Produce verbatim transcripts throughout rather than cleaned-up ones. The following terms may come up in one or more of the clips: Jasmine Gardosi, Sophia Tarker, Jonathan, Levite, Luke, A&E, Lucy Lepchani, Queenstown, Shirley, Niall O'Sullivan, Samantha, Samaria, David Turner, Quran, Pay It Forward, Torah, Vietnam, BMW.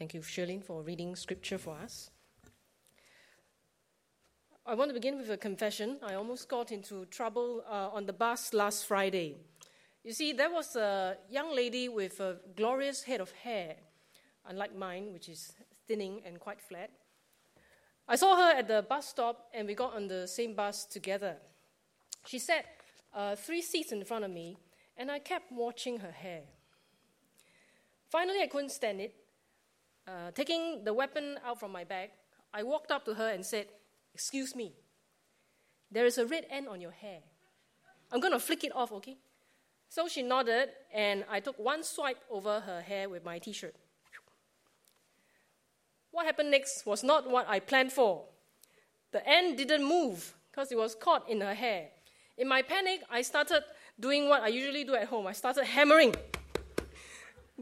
Thank you, Shirley, for reading scripture for us. I want to begin with a confession. I almost got into trouble uh, on the bus last Friday. You see, there was a young lady with a glorious head of hair, unlike mine, which is thinning and quite flat. I saw her at the bus stop, and we got on the same bus together. She sat uh, three seats in front of me, and I kept watching her hair. Finally, I couldn't stand it. Uh, taking the weapon out from my bag, I walked up to her and said, "Excuse me, there is a red end on your hair. I'm going to flick it off, okay?" So she nodded, and I took one swipe over her hair with my T-shirt. What happened next was not what I planned for. The end didn't move because it was caught in her hair. In my panic, I started doing what I usually do at home. I started hammering.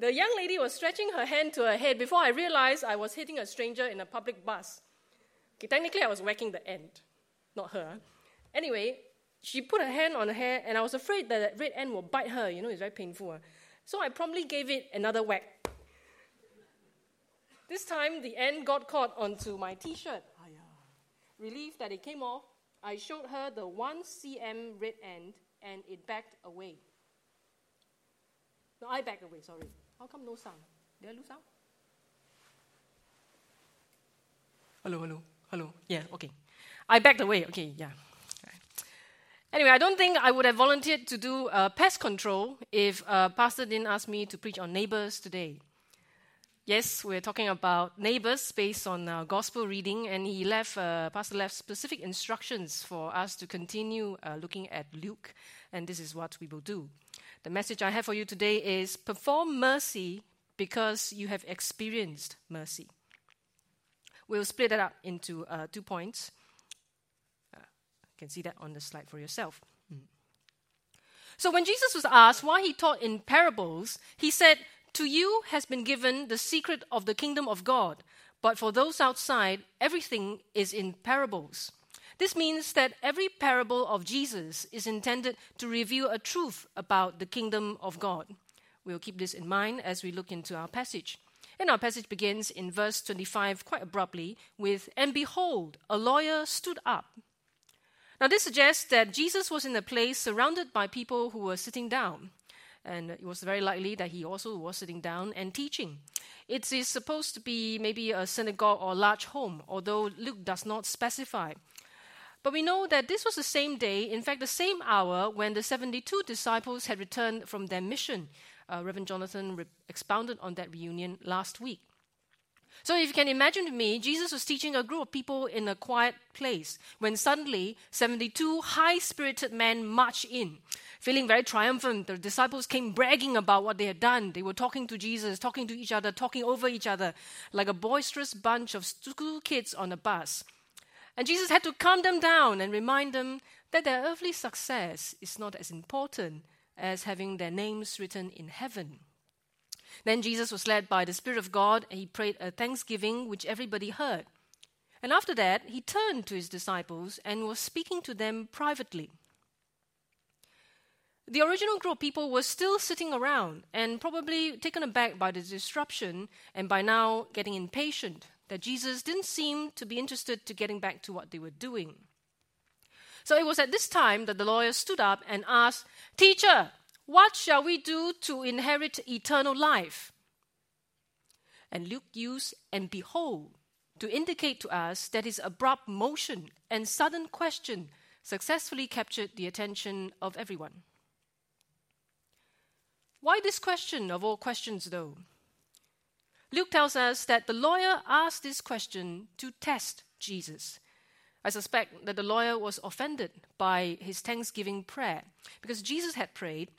The young lady was stretching her hand to her head before I realized I was hitting a stranger in a public bus. Okay, technically, I was whacking the end, not her. Anyway, she put her hand on her hair, and I was afraid that that red end will bite her. You know, it's very painful. Huh? So I promptly gave it another whack. This time, the end got caught onto my T-shirt. Relieved that it came off, I showed her the one centimeter red end, and it backed away. No, I backed away, sorry. How come no sound? Did I lose sound? Hello, hello, hello. Yeah, okay. I backed away, okay, yeah. Anyway, I don't think I would have volunteered to do uh, pest control if uh, Pastor didn't ask me to preach on neighbors today. Yes, we're talking about neighbors based on our gospel reading, and he left, uh, Pastor left specific instructions for us to continue uh, looking at Luke, and this is what we will do. The message I have for you today is perform mercy because you have experienced mercy. We'll split that up into uh, two points. You can see that on the slide for yourself. Mm. So when Jesus was asked why he taught in parables, he said, "To you has been given the secret of the kingdom of God, but for those outside, everything is in parables." This means that every parable of Jesus is intended to reveal a truth about the kingdom of God. We'll keep this in mind as we look into our passage. And our passage begins in verse twenty-five quite abruptly with, "And behold, a lawyer stood up." Now, this suggests that Jesus was in a place surrounded by people who were sitting down. And it was very likely that he also was sitting down and teaching. It is supposed to be maybe a synagogue or large home, although Luke does not specify. But we know that this was the same day, in fact, the same hour, when the seventy-two disciples had returned from their mission. Uh, Reverend Jonathan re- expounded on that reunion last week. So if you can imagine to me, Jesus was teaching a group of people in a quiet place when suddenly seventy-two high-spirited men marched in. Feeling very triumphant, the disciples came bragging about what they had done. They were talking to Jesus, talking to each other, talking over each other, like a boisterous bunch of school kids on a bus. And Jesus had to calm them down and remind them that their earthly success is not as important as having their names written in heaven. Then Jesus was led by the Spirit of God, and he prayed a thanksgiving which everybody heard. And after that, he turned to his disciples and was speaking to them privately. The original group of people were still sitting around and probably taken aback by the disruption and by now getting impatient that Jesus didn't seem to be interested to getting back to what they were doing. So it was at this time that the lawyer stood up and asked, "Teacher, what shall we do to inherit eternal life?" And Luke used "and behold" to indicate to us that his abrupt motion and sudden question successfully captured the attention of everyone. Why this question of all questions, though? Luke tells us that the lawyer asked this question to test Jesus. I suspect that the lawyer was offended by his thanksgiving prayer because Jesus had prayed,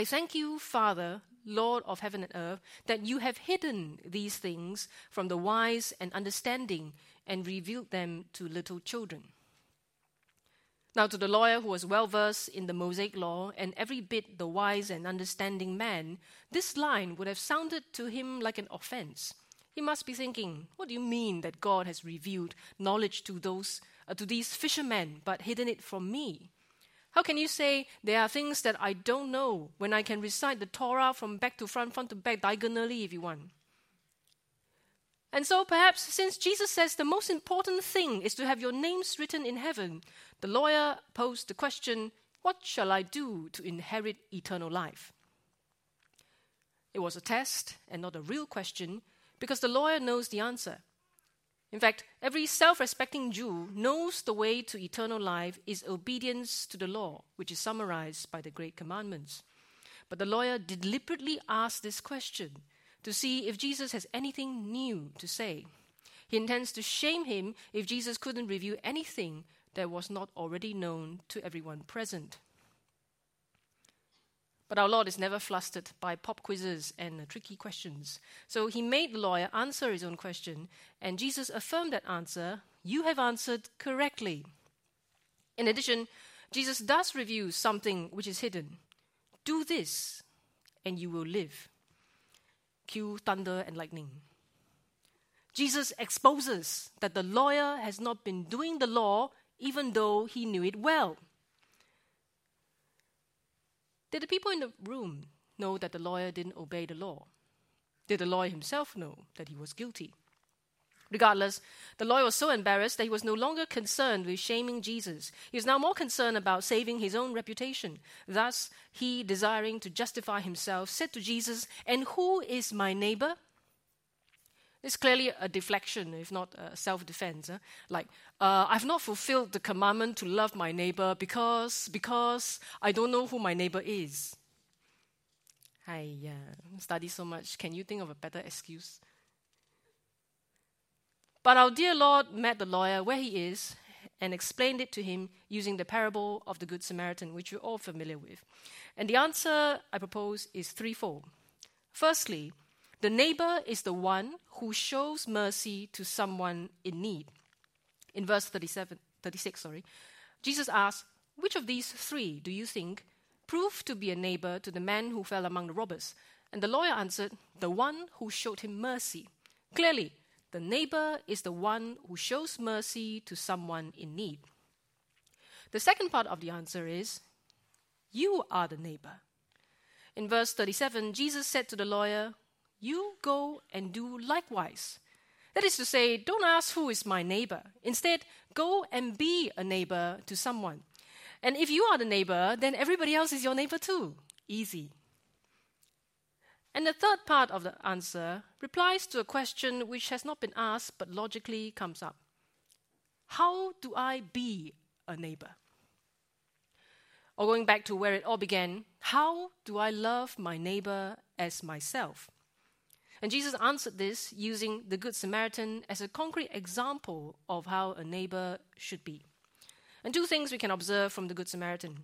"I thank you, Father, Lord of heaven and earth, that you have hidden these things from the wise and understanding and revealed them to little children." Now, to the lawyer who was well-versed in the Mosaic law and every bit the wise and understanding man, this line would have sounded to him like an offense. He must be thinking, what do you mean that God has revealed knowledge to those, uh, to these fishermen but hidden it from me? How can you say there are things that I don't know when I can recite the Torah from back to front, front to back, diagonally if you want? And so perhaps since Jesus says the most important thing is to have your names written in heaven, the lawyer posed the question, what shall I do to inherit eternal life? It was a test and not a real question because the lawyer knows the answer. In fact, every self-respecting Jew knows the way to eternal life is obedience to the law, which is summarized by the Great Commandments. But the lawyer deliberately asked this question to see if Jesus has anything new to say. He intends to shame him if Jesus couldn't reveal anything that was not already known to everyone present. But our Lord is never flustered by pop quizzes and uh, tricky questions. So he made the lawyer answer his own question, and Jesus affirmed that answer, you have answered correctly. In addition, Jesus does reveal something which is hidden. Do this, and you will live. Cue thunder and lightning. Jesus exposes that the lawyer has not been doing the law, even though he knew it well. Did the people in the room know that the lawyer didn't obey the law? Did the lawyer himself know that he was guilty? Regardless, the lawyer was so embarrassed that he was no longer concerned with shaming Jesus. He was now more concerned about saving his own reputation. Thus, he, desiring to justify himself, said to Jesus, "And who is my neighbor?" It's clearly a deflection, if not uh, self-defense. Huh? Like, uh, I've not fulfilled the commandment to love my neighbor because because I don't know who my neighbor is. I uh, study so much. Can you think of a better excuse? But our dear Lord met the lawyer where he is and explained it to him using the parable of the Good Samaritan, which you're all familiar with. And the answer I propose is threefold. Firstly, the neighbor is the one who shows mercy to someone in need. In verse thirty-seven, thirty-six, sorry, Jesus asks, which of these three do you think proved to be a neighbor to the man who fell among the robbers? And the lawyer answered, the one who showed him mercy. Clearly, the neighbor is the one who shows mercy to someone in need. The second part of the answer is, you are the neighbor. In verse thirty-seven, Jesus said to the lawyer, you go and do likewise. That is to say, don't ask who is my neighbor. Instead, go and be a neighbor to someone. And if you are the neighbor, then everybody else is your neighbor too. Easy. And the third part of the answer replies to a question which has not been asked but logically comes up. How do I be a neighbor? Or going back to where it all began, how do I love my neighbor as myself? And Jesus answered this using the Good Samaritan as a concrete example of how a neighbor should be. And two things we can observe from the Good Samaritan.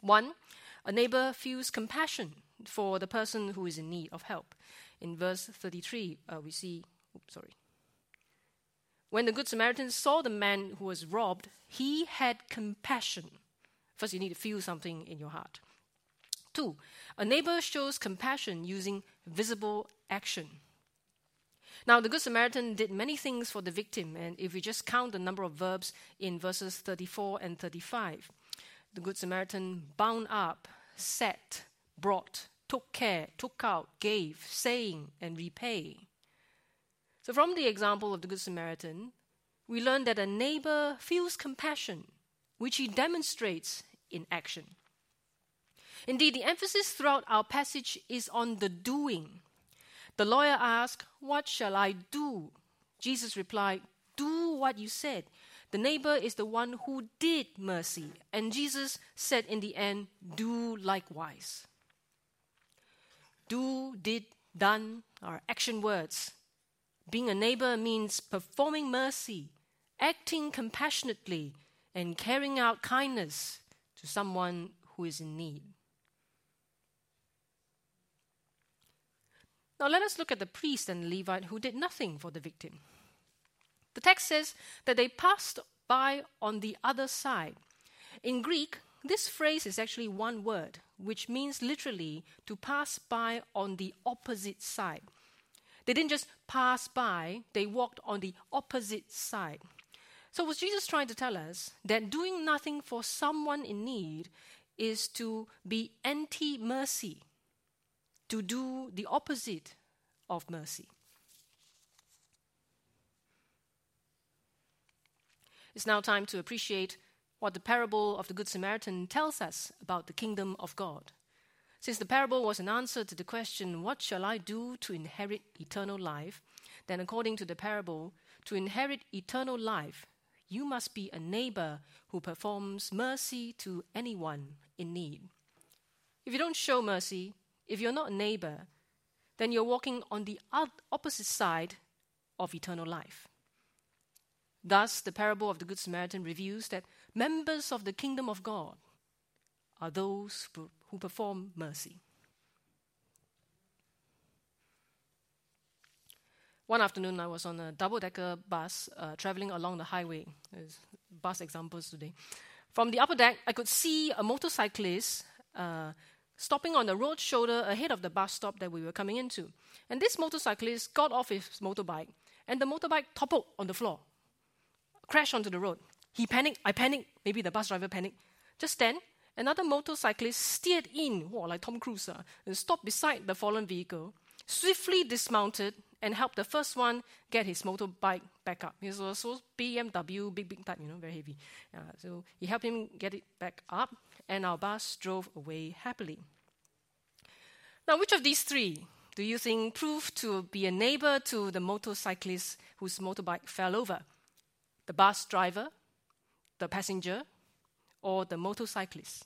One, a neighbor feels compassion for the person who is in need of help. In verse thirty-three, uh, we see, oops, sorry. When the Good Samaritan saw the man who was robbed, he had compassion. First, you need to feel something in your heart. Two, a neighbor shows compassion using visible action. Now, the Good Samaritan did many things for the victim, and if we just count the number of verbs in verses thirty-four and thirty-five, the Good Samaritan bound up, set, brought, took care, took out, gave, saying, and repay. So from the example of the Good Samaritan, we learn that a neighbor feels compassion, which he demonstrates in action. Indeed, the emphasis throughout our passage is on the doing. The lawyer asked, what shall I do? Jesus replied, do what you said. The neighbor is the one who did mercy. And Jesus said in the end, do likewise. Do, did, done are action words. Being a neighbor means performing mercy, acting compassionately, and carrying out kindness to someone who is in need. Now let us look at the priest and Levite who did nothing for the victim. The text says that they passed by on the other side. In Greek, this phrase is actually one word, which means literally to pass by on the opposite side. They didn't just pass by, they walked on the opposite side. So was Jesus trying to tell us that doing nothing for someone in need is to be anti-mercy? To do the opposite of mercy. It's now time to appreciate what the parable of the Good Samaritan tells us about the kingdom of God. Since the parable was an answer to the question, what shall I do to inherit eternal life? Then according to the parable, to inherit eternal life, you must be a neighbor who performs mercy to anyone in need. If you don't show mercy, if you're not a neighbor, then you're walking on the opposite side of eternal life. Thus, the parable of the Good Samaritan reveals that members of the kingdom of God are those who perform mercy. One afternoon, I was on a double-decker bus uh, traveling along the highway. There's bus examples today. From the upper deck, I could see a motorcyclist uh, stopping on the road shoulder ahead of the bus stop that we were coming into. And this motorcyclist got off his motorbike, and the motorbike toppled on the floor, crashed onto the road. He panicked, I panicked, maybe the bus driver panicked. Just then, another motorcyclist steered in, whoa, like Tom Cruise, uh, and stopped beside the fallen vehicle, swiftly dismounted, and helped the first one get his motorbike back up. It was a B M W, big, big type, you know, very heavy. Uh, so he helped him get it back up, and our bus drove away happily. Now, which of these three do you think proved to be a neighbor to the motorcyclist whose motorbike fell over? The bus driver, the passenger, or the motorcyclist?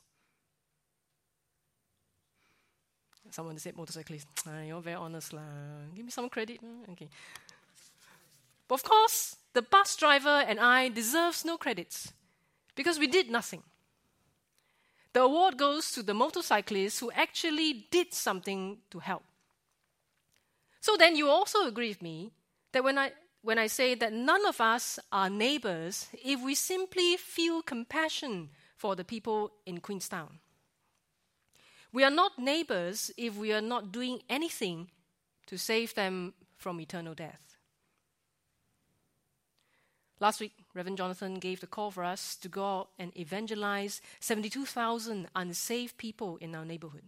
Someone said motorcyclist. Ah, you're very honest lah. Give me some credit. Okay. But of course, the bus driver and I deserves no credits because we did nothing. The award goes to the motorcyclist who actually did something to help. So then you also agree with me that when I when I say that none of us are neighbors if we simply feel compassion for the people in Queenstown. We are not neighbors if we are not doing anything to save them from eternal death. Last week, Reverend Jonathan gave the call for us to go out and evangelize seventy-two thousand unsaved people in our neighborhood.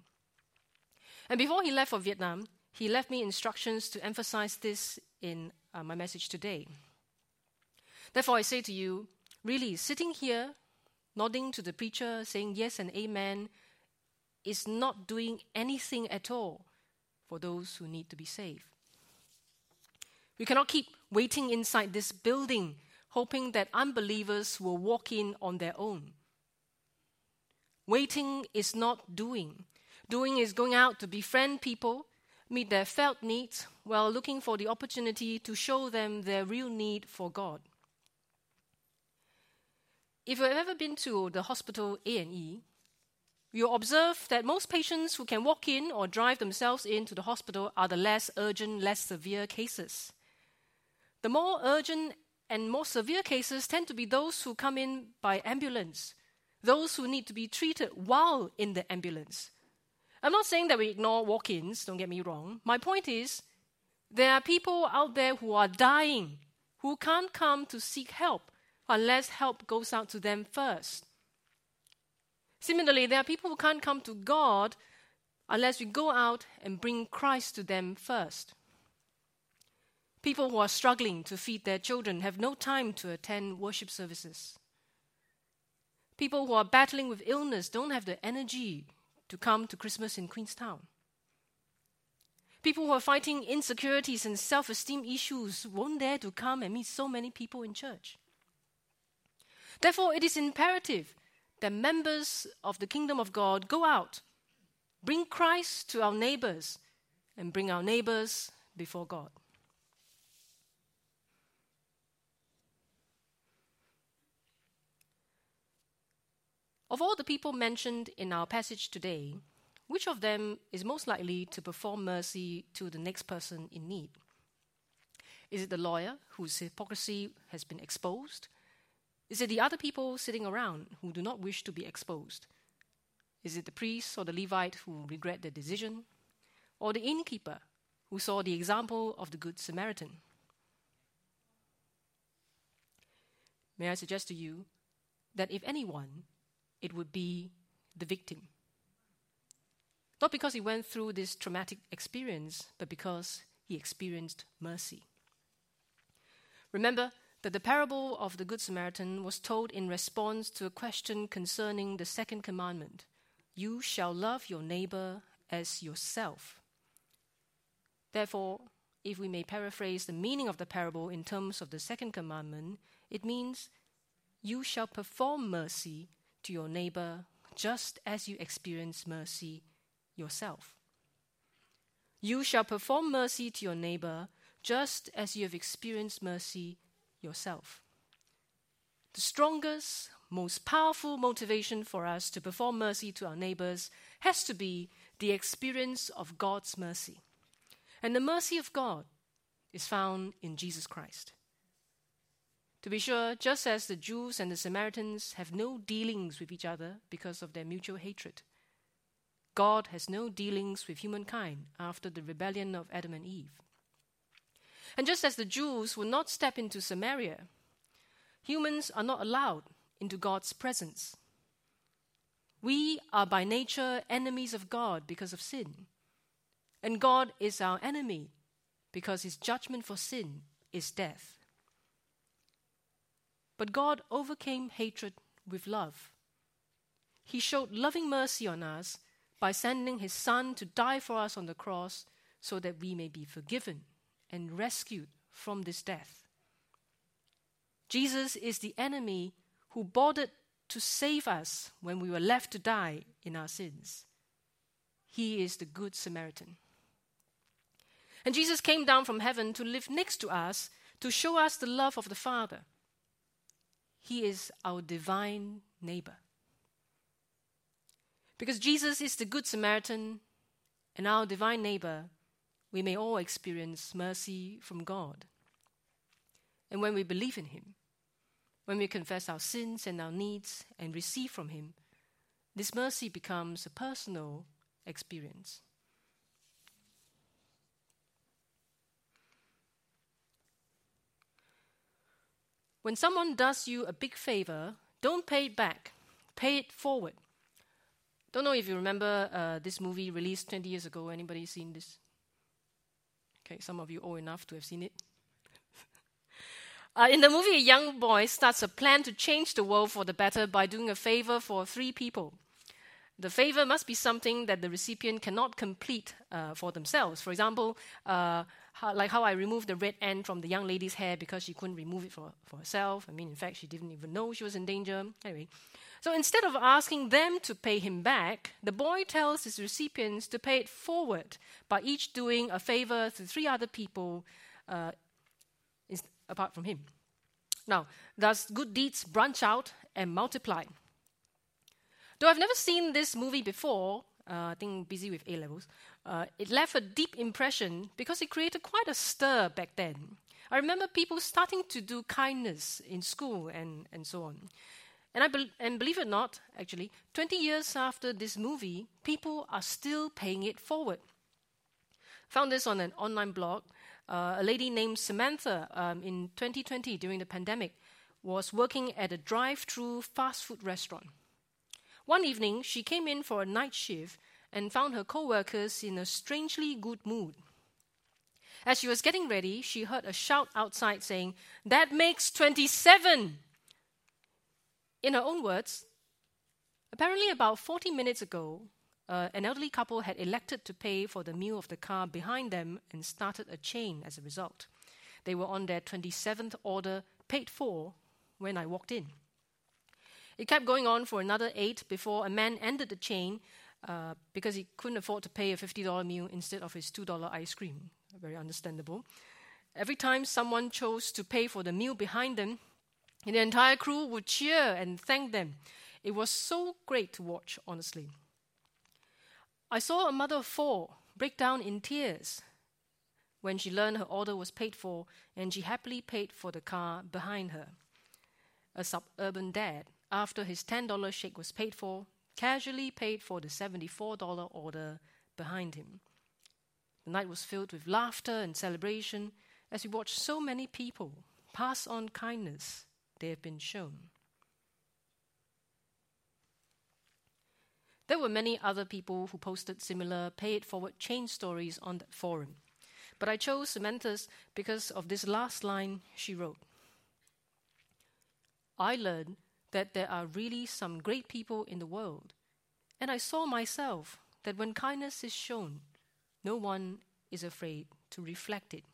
And before he left for Vietnam, he left me instructions to emphasize this in uh, my message today. Therefore, I say to you, really, sitting here, nodding to the preacher, saying yes and amen, is not doing anything at all for those who need to be saved. We cannot keep waiting inside this building, hoping that unbelievers will walk in on their own. Waiting is not doing. Doing is going out to befriend people, meet their felt needs, while looking for the opportunity to show them their real need for God. If you've ever been to the hospital A and E, you'll observe that most patients who can walk in or drive themselves into the hospital are the less urgent, less severe cases. The more urgent and more severe cases tend to be those who come in by ambulance, those who need to be treated while in the ambulance. I'm not saying that we ignore walk-ins, don't get me wrong. My point is, there are people out there who are dying, who can't come to seek help unless help goes out to them first. Similarly, there are people who can't come to God unless we go out and bring Christ to them first. People who are struggling to feed their children have no time to attend worship services. People who are battling with illness don't have the energy to come to Christmas in Queenstown. People who are fighting insecurities and self-esteem issues won't dare to come and meet so many people in church. Therefore, it is imperative that members of the kingdom of God go out, bring Christ to our neighbors, and bring our neighbors before God. Of all the people mentioned in our passage today, which of them is most likely to perform mercy to the next person in need? Is it the lawyer whose hypocrisy has been exposed? Is it the other people sitting around who do not wish to be exposed? Is it the priest or the Levite who regret their decision? Or the innkeeper who saw the example of the Good Samaritan? May I suggest to you that if anyone, it would be the victim. Not because he went through this traumatic experience, but because he experienced mercy. Remember, that the parable of the Good Samaritan was told in response to a question concerning the second commandment, "You shall love your neighbor as yourself." Therefore, if we may paraphrase the meaning of the parable in terms of the second commandment, it means, you shall perform mercy to your neighbor just as you experience mercy yourself. You shall perform mercy to your neighbor just as you have experienced mercy yourself. The strongest, most powerful motivation for us to perform mercy to our neighbors has to be the experience of God's mercy. And the mercy of God is found in Jesus Christ. To be sure, just as the Jews and the Samaritans have no dealings with each other because of their mutual hatred, God has no dealings with humankind after the rebellion of Adam and Eve. And just as the Jews would not step into Samaria, humans are not allowed into God's presence. We are by nature enemies of God because of sin. And God is our enemy because his judgment for sin is death. But God overcame hatred with love. He showed loving mercy on us by sending his Son to die for us on the cross so that we may be forgiven and rescued from this death. Jesus is the enemy who bothered to save us when we were left to die in our sins. He is the Good Samaritan. And Jesus came down from heaven to live next to us to show us the love of the Father. He is our divine neighbor. Because Jesus is the Good Samaritan and our divine neighbor, we may all experience mercy from God. And when we believe in him, when we confess our sins and our needs and receive from him, this mercy becomes a personal experience. When someone does you a big favor, don't pay it back. Pay it forward. Don't know if you remember uh, this movie released twenty years ago. Anybody seen this? Okay, some of you old enough to have seen it. uh, in the movie, a young boy starts a plan to change the world for the better by doing a favor for three people. The favor must be something that the recipient cannot complete uh, for themselves. For example, uh, how, like how I removed the red end from the young lady's hair because she couldn't remove it for, for herself. I mean, in fact, she didn't even know she was in danger. Anyway, so instead of asking them to pay him back, the boy tells his recipients to pay it forward by each doing a favor to three other people uh, is, apart from him. Now, thus good deeds branch out and multiply. Though I've never seen this movie before, uh, I think busy with A-levels, uh, it left a deep impression because it created quite a stir back then. I remember people starting to do kindness in school and, and so on. And, I be- and believe it or not, actually, twenty years after this movie, people are still paying it forward. Found this on an online blog. Uh, a lady named Samantha um, in twenty twenty during the pandemic was working at a drive-through fast food restaurant. One evening, she came in for a night shift and found her co-workers in a strangely good mood. As she was getting ready, she heard a shout outside saying, "That makes twenty-seven!" In her own words, apparently about forty minutes ago, uh, an elderly couple had elected to pay for the meal of the car behind them and started a chain as a result. They were on their twenty-seventh order, paid for, when I walked in. It kept going on for another eight before a man ended the chain uh, because he couldn't afford to pay a fifty dollars meal instead of his two dollars ice cream. Very understandable. Every time someone chose to pay for the meal behind them, the entire crew would cheer and thank them. It was so great to watch, honestly. I saw a mother of four break down in tears when she learned her order was paid for, and she happily paid for the car behind her. A suburban dad, after his ten dollars shake was paid for, casually paid for the seventy-four dollars order behind him. The night was filled with laughter and celebration as we watched so many people pass on kindness they have been shown. There were many other people who posted similar pay-it-forward change stories on that forum, but I chose Samantha's because of this last line she wrote. I learned that there are really some great people in the world, and I saw myself that when kindness is shown, no one is afraid to reflect it.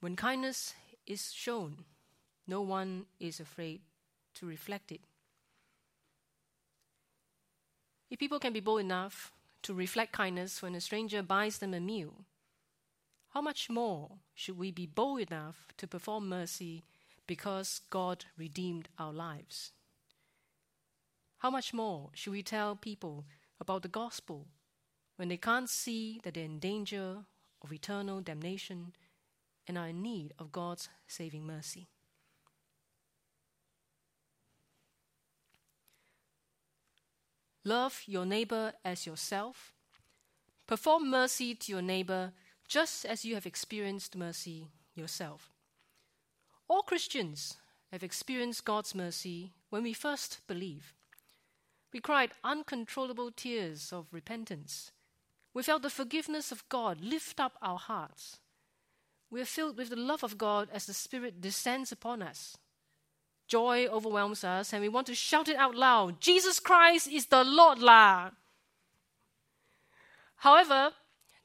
When kindness is shown, no one is afraid to reflect it. If people can be bold enough to reflect kindness when a stranger buys them a meal, how much more should we be bold enough to perform mercy because God redeemed our lives? How much more should we tell people about the gospel when they can't see that they're in danger of eternal damnation and are in need of God's saving mercy? Love your neighbor as yourself. Perform mercy to your neighbor just as you have experienced mercy yourself. All Christians have experienced God's mercy when we first believe. We cried uncontrollable tears of repentance. We felt the forgiveness of God lift up our hearts. We are filled with the love of God as the Spirit descends upon us. Joy overwhelms us, and we want to shout it out loud. Jesus Christ is the Lord lah! However,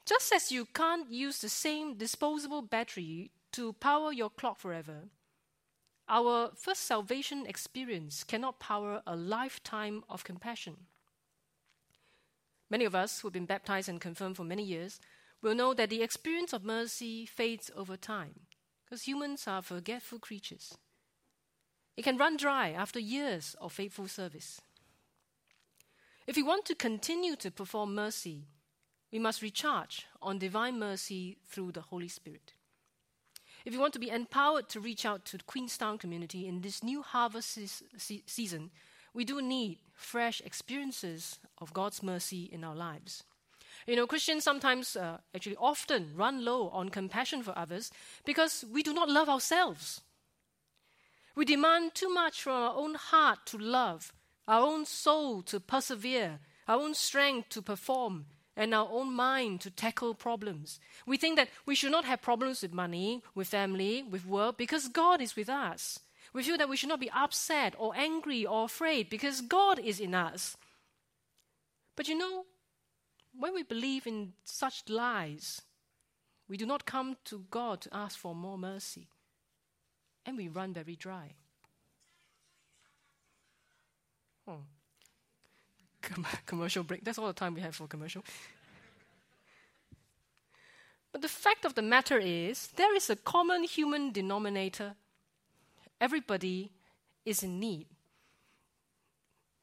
just as you can't use the same disposable battery to power your clock forever, our first salvation experience cannot power a lifetime of compassion. Many of us who have been baptized and confirmed for many years will know that the experience of mercy fades over time, because humans are forgetful creatures. It can run dry after years of faithful service. If we want to continue to perform mercy, we must recharge on divine mercy through the Holy Spirit. If we want to be empowered to reach out to the Queenstown community in this new harvest se- season, we do need fresh experiences of God's mercy in our lives. You know, Christians sometimes, uh, actually often run low on compassion for others because we do not love ourselves. We demand too much from our own heart to love, our own soul to persevere, our own strength to perform, and our own mind to tackle problems. We think that we should not have problems with money, with family, with work, because God is with us. We feel that we should not be upset or angry or afraid because God is in us. But you know, when we believe in such lies, we do not come to God to ask for more mercy. And we run very dry. Oh. Com- commercial break. That's all the time we have for commercial. But the fact of the matter is, there is a common human denominator. Everybody is in need.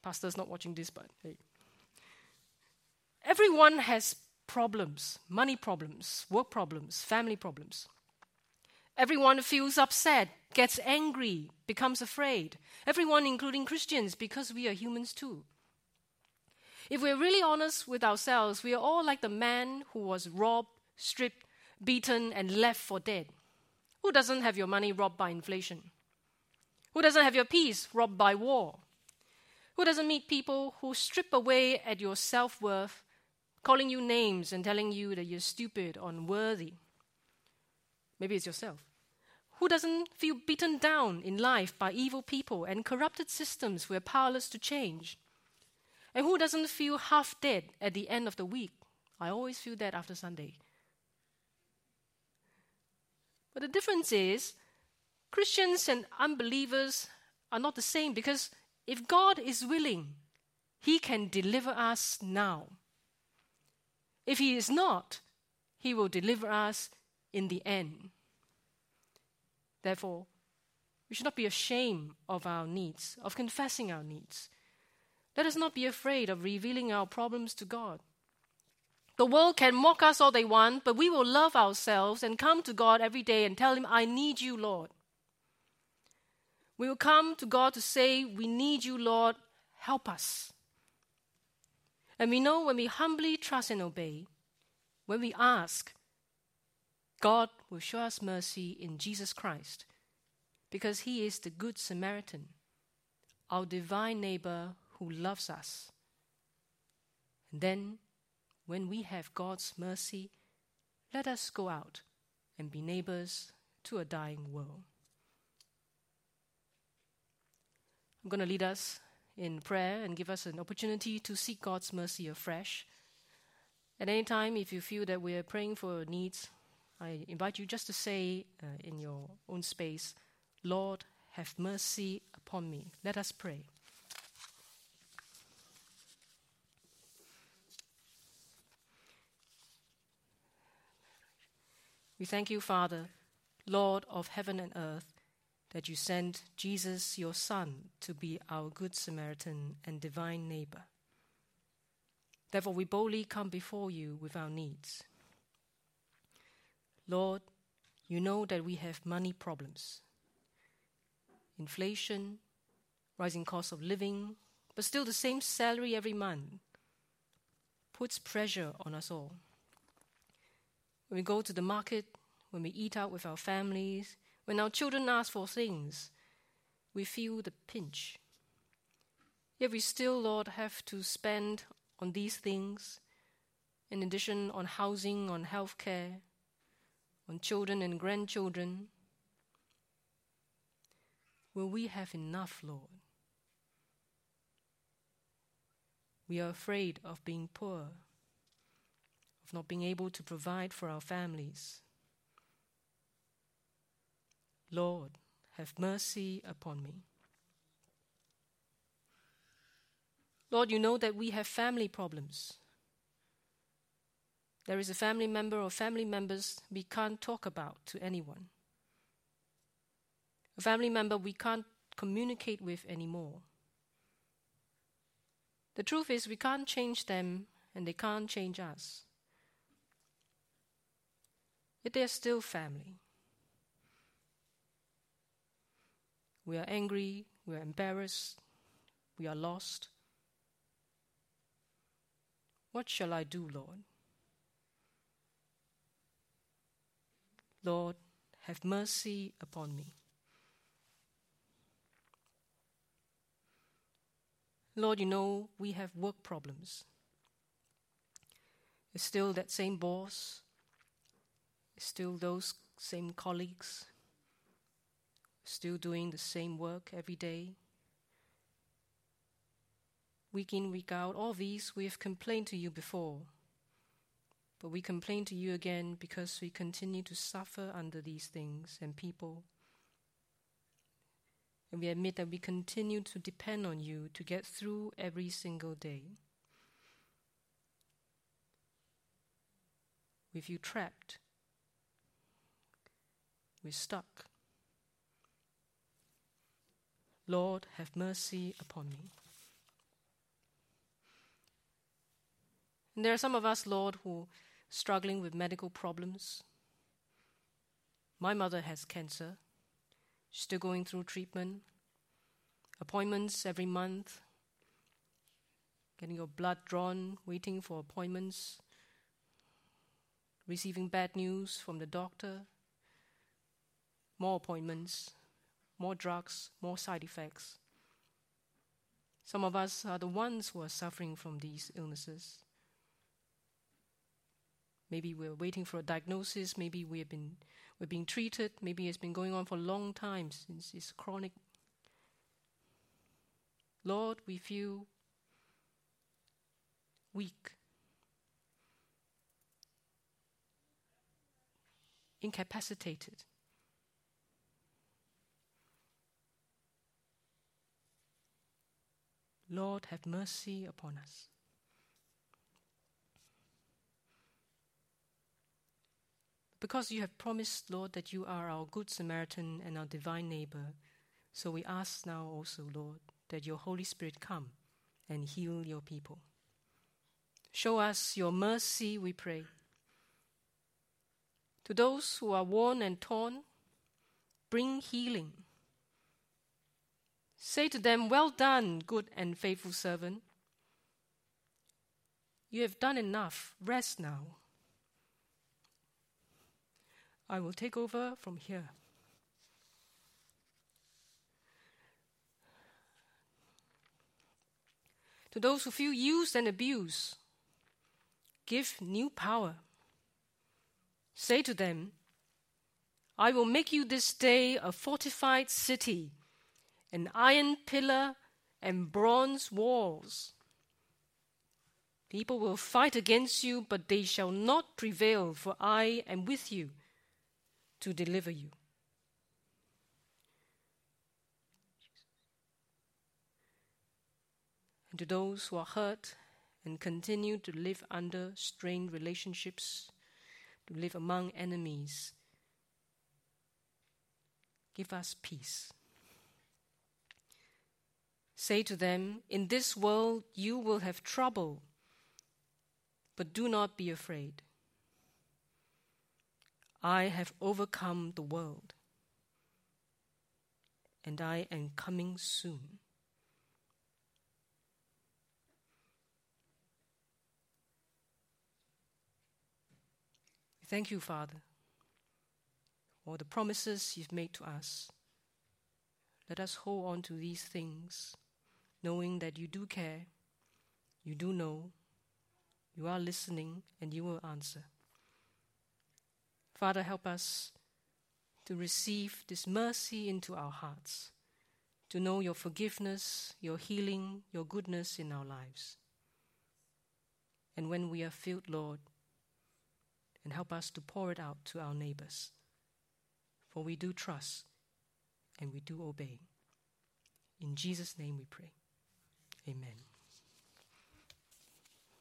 Pastor's not watching this, but hey. Everyone has problems, money problems, work problems, family problems. Everyone feels upset, gets angry, becomes afraid. Everyone, including Christians, because we are humans too. If we're really honest with ourselves, we are all like the man who was robbed, stripped, beaten, and left for dead. Who doesn't have your money robbed by inflation? Who doesn't have your peace robbed by war? Who doesn't meet people who strip away at your self-worth, calling you names and telling you that you're stupid or unworthy? Maybe it's yourself. Who doesn't feel beaten down in life by evil people and corrupted systems we're powerless to change? And who doesn't feel half dead at the end of the week? I always feel that after Sunday. But the difference is, Christians and unbelievers are not the same, because if God is willing, He can deliver us now. If He is not, He will deliver us in the end. Therefore, we should not be ashamed of our needs, of confessing our needs. Let us not be afraid of revealing our problems to God. The world can mock us all they want, but we will love ourselves and come to God every day and tell Him, I need you, Lord. We will come to God to say, we need you, Lord, help us. And we know when we humbly trust and obey, when we ask, God will show us mercy in Jesus Christ, because He is the Good Samaritan, our divine neighbor who loves us. And then, when we have God's mercy, let us go out and be neighbors to a dying world. I'm going to lead us in prayer and give us an opportunity to seek God's mercy afresh. At any time, if you feel that we are praying for needs, I invite you just to say uh, in your own space, Lord, have mercy upon me. Let us pray. We thank you, Father, Lord of heaven and earth, that you sent Jesus, your Son, to be our good Samaritan and divine neighbor. Therefore, we boldly come before you with our needs. Lord, you know that we have money problems. Inflation, rising cost of living, but still the same salary every month puts pressure on us all. When we go to the market, when we eat out with our families, when our children ask for things, we feel the pinch. Yet we still, Lord, have to spend on these things, in addition on housing, on healthcare, on children and grandchildren. Will we have enough, Lord? We are afraid of being poor, of not being able to provide for our families. Lord, have mercy upon me. Lord, you know that we have family problems. There is a family member or family members we can't talk about to anyone. A family member we can't communicate with anymore. The truth is we can't change them and they can't change us. Yet they are still family. We are angry, we are embarrassed, we are lost. What shall I do, Lord? Lord, have mercy upon me. Lord, you know we have work problems. It's still that same boss, it's still those same colleagues, still doing the same work every day. Week in, week out, all these we have complained to you before. But we complain to you again because we continue to suffer under these things and people. And we admit that we continue to depend on you to get through every single day. We feel trapped. We're stuck. Lord, have mercy upon me. And there are some of us, Lord, who are struggling with medical problems. My mother has cancer. She's still going through treatment. Appointments every month. Getting your blood drawn, waiting for appointments. Receiving bad news from the doctor. More appointments. More drugs, more side effects. Some of us are the ones who are suffering from these illnesses. Maybe we're waiting for a diagnosis, maybe we've been, we're being treated, maybe it's been going on for a long time since it's chronic. Lord, we feel weak, incapacitated. Lord, have mercy upon us. Because you have promised, Lord, that you are our good Samaritan and our divine neighbor, so we ask now also, Lord, that your Holy Spirit come and heal your people. Show us your mercy, we pray. To those who are worn and torn, bring healing. Say to them, well done, good and faithful servant. You have done enough. Rest now. I will take over from here. To those who feel used and abused, give new power. Say to them, I will make you this day a fortified city, an iron pillar, and bronze walls. People will fight against you, but they shall not prevail, for I am with you to deliver you. And to those who are hurt and continue to live under strained relationships, to live among enemies, give us peace. Say to them, in this world you will have trouble, but do not be afraid. I have overcome the world, and I am coming soon. Thank you, Father, for the promises you've made to us. Let us hold on to these things, knowing that you do care, you do know, you are listening, and you will answer. Father, help us to receive this mercy into our hearts, to know your forgiveness, your healing, your goodness in our lives. And when we are filled, Lord, and help us to pour it out to our neighbors. For we do trust and we do obey. In Jesus' name we pray. Amen.